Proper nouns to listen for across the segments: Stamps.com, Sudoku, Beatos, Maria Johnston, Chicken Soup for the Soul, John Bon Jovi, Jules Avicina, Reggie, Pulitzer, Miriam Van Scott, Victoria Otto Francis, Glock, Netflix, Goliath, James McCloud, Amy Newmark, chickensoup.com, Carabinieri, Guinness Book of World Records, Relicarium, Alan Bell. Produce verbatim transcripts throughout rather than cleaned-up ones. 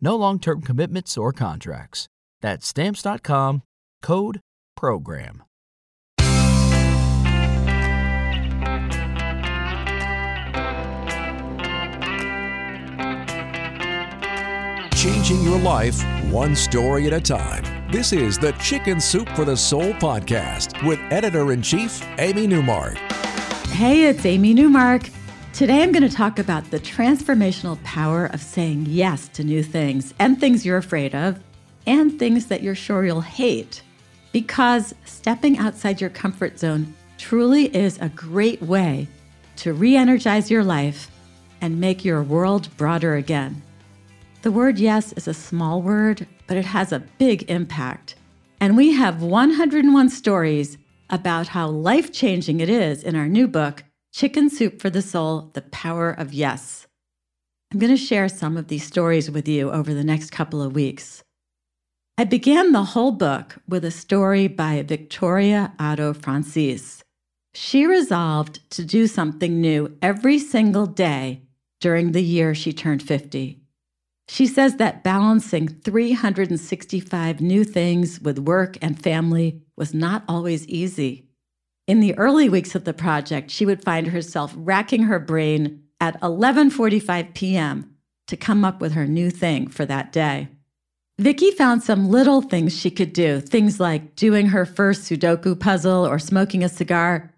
No long-term commitments or contracts. That's Stamps dot com, code PROGRAM. Changing your life one story at a time. This is the Chicken Soup for the Soul podcast with Editor-in-Chief Amy Newmark. Hey, it's Amy Newmark. Today I'm going to talk about the transformational power of saying yes to new things and things you're afraid of and things that you're sure you'll hate, because stepping outside your comfort zone truly is a great way to re-energize your life and make your world broader again. The word yes is a small word, but it has a big impact. And we have one hundred one stories about how life-changing it is in our new book, Chicken Soup for the Soul, The Power of Yes. I'm going to share some of these stories with you over the next couple of weeks. I began the whole book with a story by Victoria Otto Francis. She resolved to do something new every single day during the year she turned fifty. She says that balancing three hundred sixty-five new things with work and family was not always easy. In the early weeks of the project, she would find herself racking her brain at eleven forty-five p.m. to come up with her new thing for that day. Vicki found some little things she could do, things like doing her first Sudoku puzzle or smoking a cigar,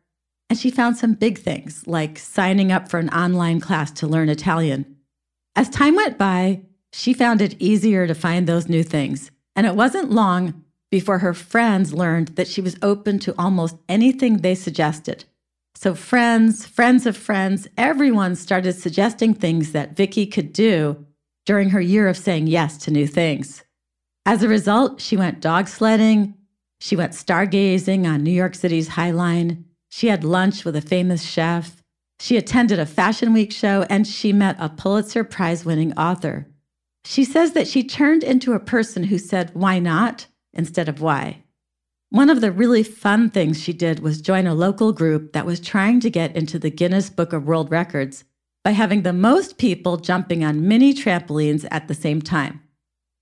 and she found some big things like signing up for an online class to learn Italian. As time went by, she found it easier to find those new things, and it wasn't long before her friends learned that she was open to almost anything they suggested. So friends, friends of friends, everyone started suggesting things that Vicki could do during her year of saying yes to new things. As a result, she went dog sledding, she went stargazing on New York City's High Line, she had lunch with a famous chef, she attended a Fashion Week show, and she met a Pulitzer Prize-winning author. She says that she turned into a person who said, why not, instead of why. One of the really fun things she did was join a local group that was trying to get into the Guinness Book of World Records by having the most people jumping on mini trampolines at the same time.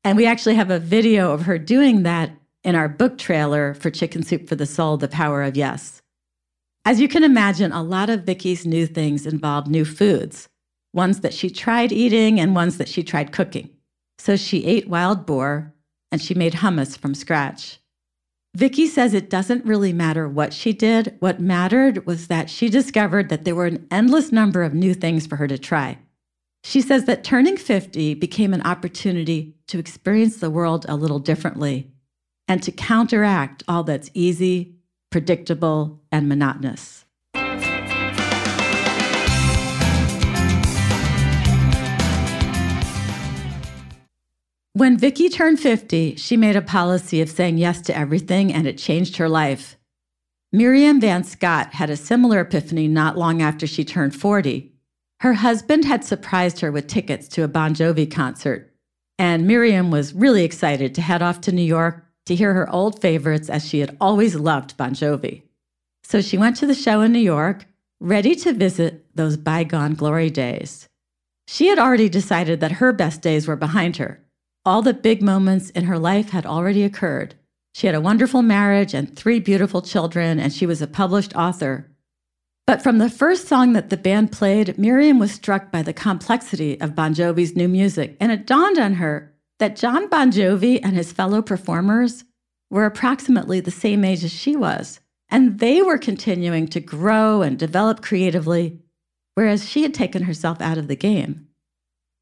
And we actually have a video of her doing that in our book trailer for Chicken Soup for the Soul, The Power of Yes. As you can imagine, a lot of Vicki's new things involved new foods, ones that she tried eating and ones that she tried cooking. So she ate wild boar, and she made hummus from scratch. Vicki says it doesn't really matter what she did. What mattered was that she discovered that there were an endless number of new things for her to try. She says that turning fifty became an opportunity to experience the world a little differently and to counteract all that's easy, predictable, and monotonous. When Vicki turned fifty, she made a policy of saying yes to everything, and it changed her life. Miriam Van Scott had a similar epiphany not long after she turned forty. Her husband had surprised her with tickets to a Bon Jovi concert, and Miriam was really excited to head off to New York to hear her old favorites, as she had always loved Bon Jovi. So she went to the show in New York, ready to visit those bygone glory days. She had already decided that her best days were behind her. All the big moments in her life had already occurred. She had a wonderful marriage and three beautiful children, and she was a published author. But from the first song that the band played, Miriam was struck by the complexity of Bon Jovi's new music, and it dawned on her that John Bon Jovi and his fellow performers were approximately the same age as she was, And they were continuing to grow and develop creatively, whereas she had taken herself out of the game.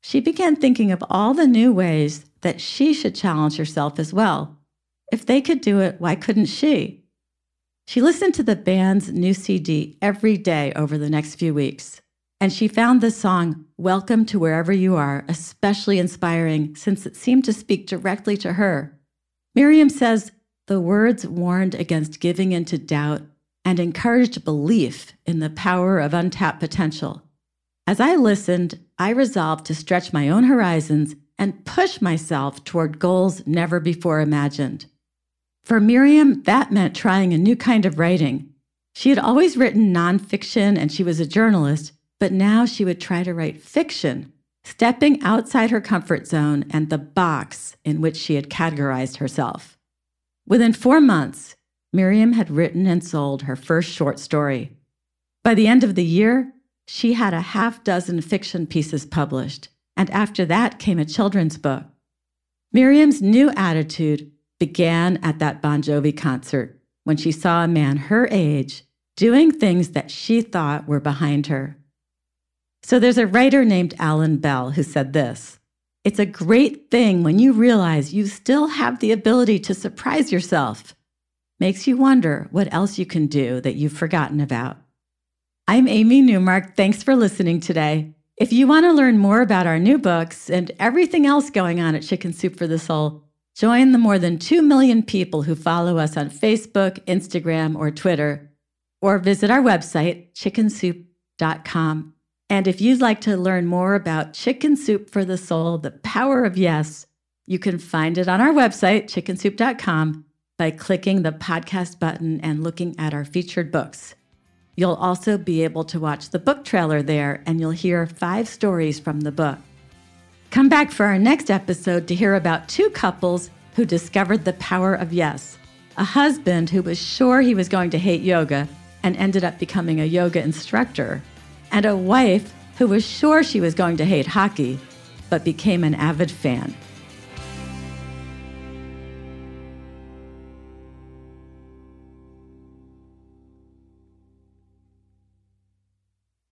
She began thinking of all the new ways that she should challenge herself as well. If they could do it, why couldn't she? She listened to the band's new C D every day over the next few weeks, and she found the song, Welcome to Wherever You Are, especially inspiring since it seemed to speak directly to her. Miriam says, the words warned against giving in to doubt and encouraged belief in the power of untapped potential. As I listened, I resolved to stretch my own horizons and push myself toward goals never before imagined. For Miriam, that meant trying a new kind of writing. She had always written nonfiction and she was a journalist, but now she would try to write fiction, stepping outside her comfort zone and the box in which she had categorized herself. Within four months, Miriam had written and sold her first short story. By the end of the year, she had a half dozen fiction pieces published, and after that came a children's book. Miriam's new attitude began at that Bon Jovi concert when she saw a man her age doing things that she thought were behind her. So there's a writer named Alan Bell who said this, "It's a great thing when you realize you still have the ability to surprise yourself. Makes you wonder what else you can do that you've forgotten about." I'm Amy Newmark. Thanks for listening today. If you want to learn more about our new books and everything else going on at Chicken Soup for the Soul, join the more than two million people who follow us on Facebook, Instagram, or Twitter, or visit our website, chicken soup dot com. And if you'd like to learn more about Chicken Soup for the Soul, the power of yes, you can find it on our website, chicken soup dot com, by clicking the podcast button and looking at our featured books. You'll also be able to watch the book trailer there, and you'll hear five stories from the book. Come back for our next episode to hear about two couples who discovered the power of yes. A husband who was sure he was going to hate yoga and ended up becoming a yoga instructor, and a wife who was sure she was going to hate hockey but became an avid fan.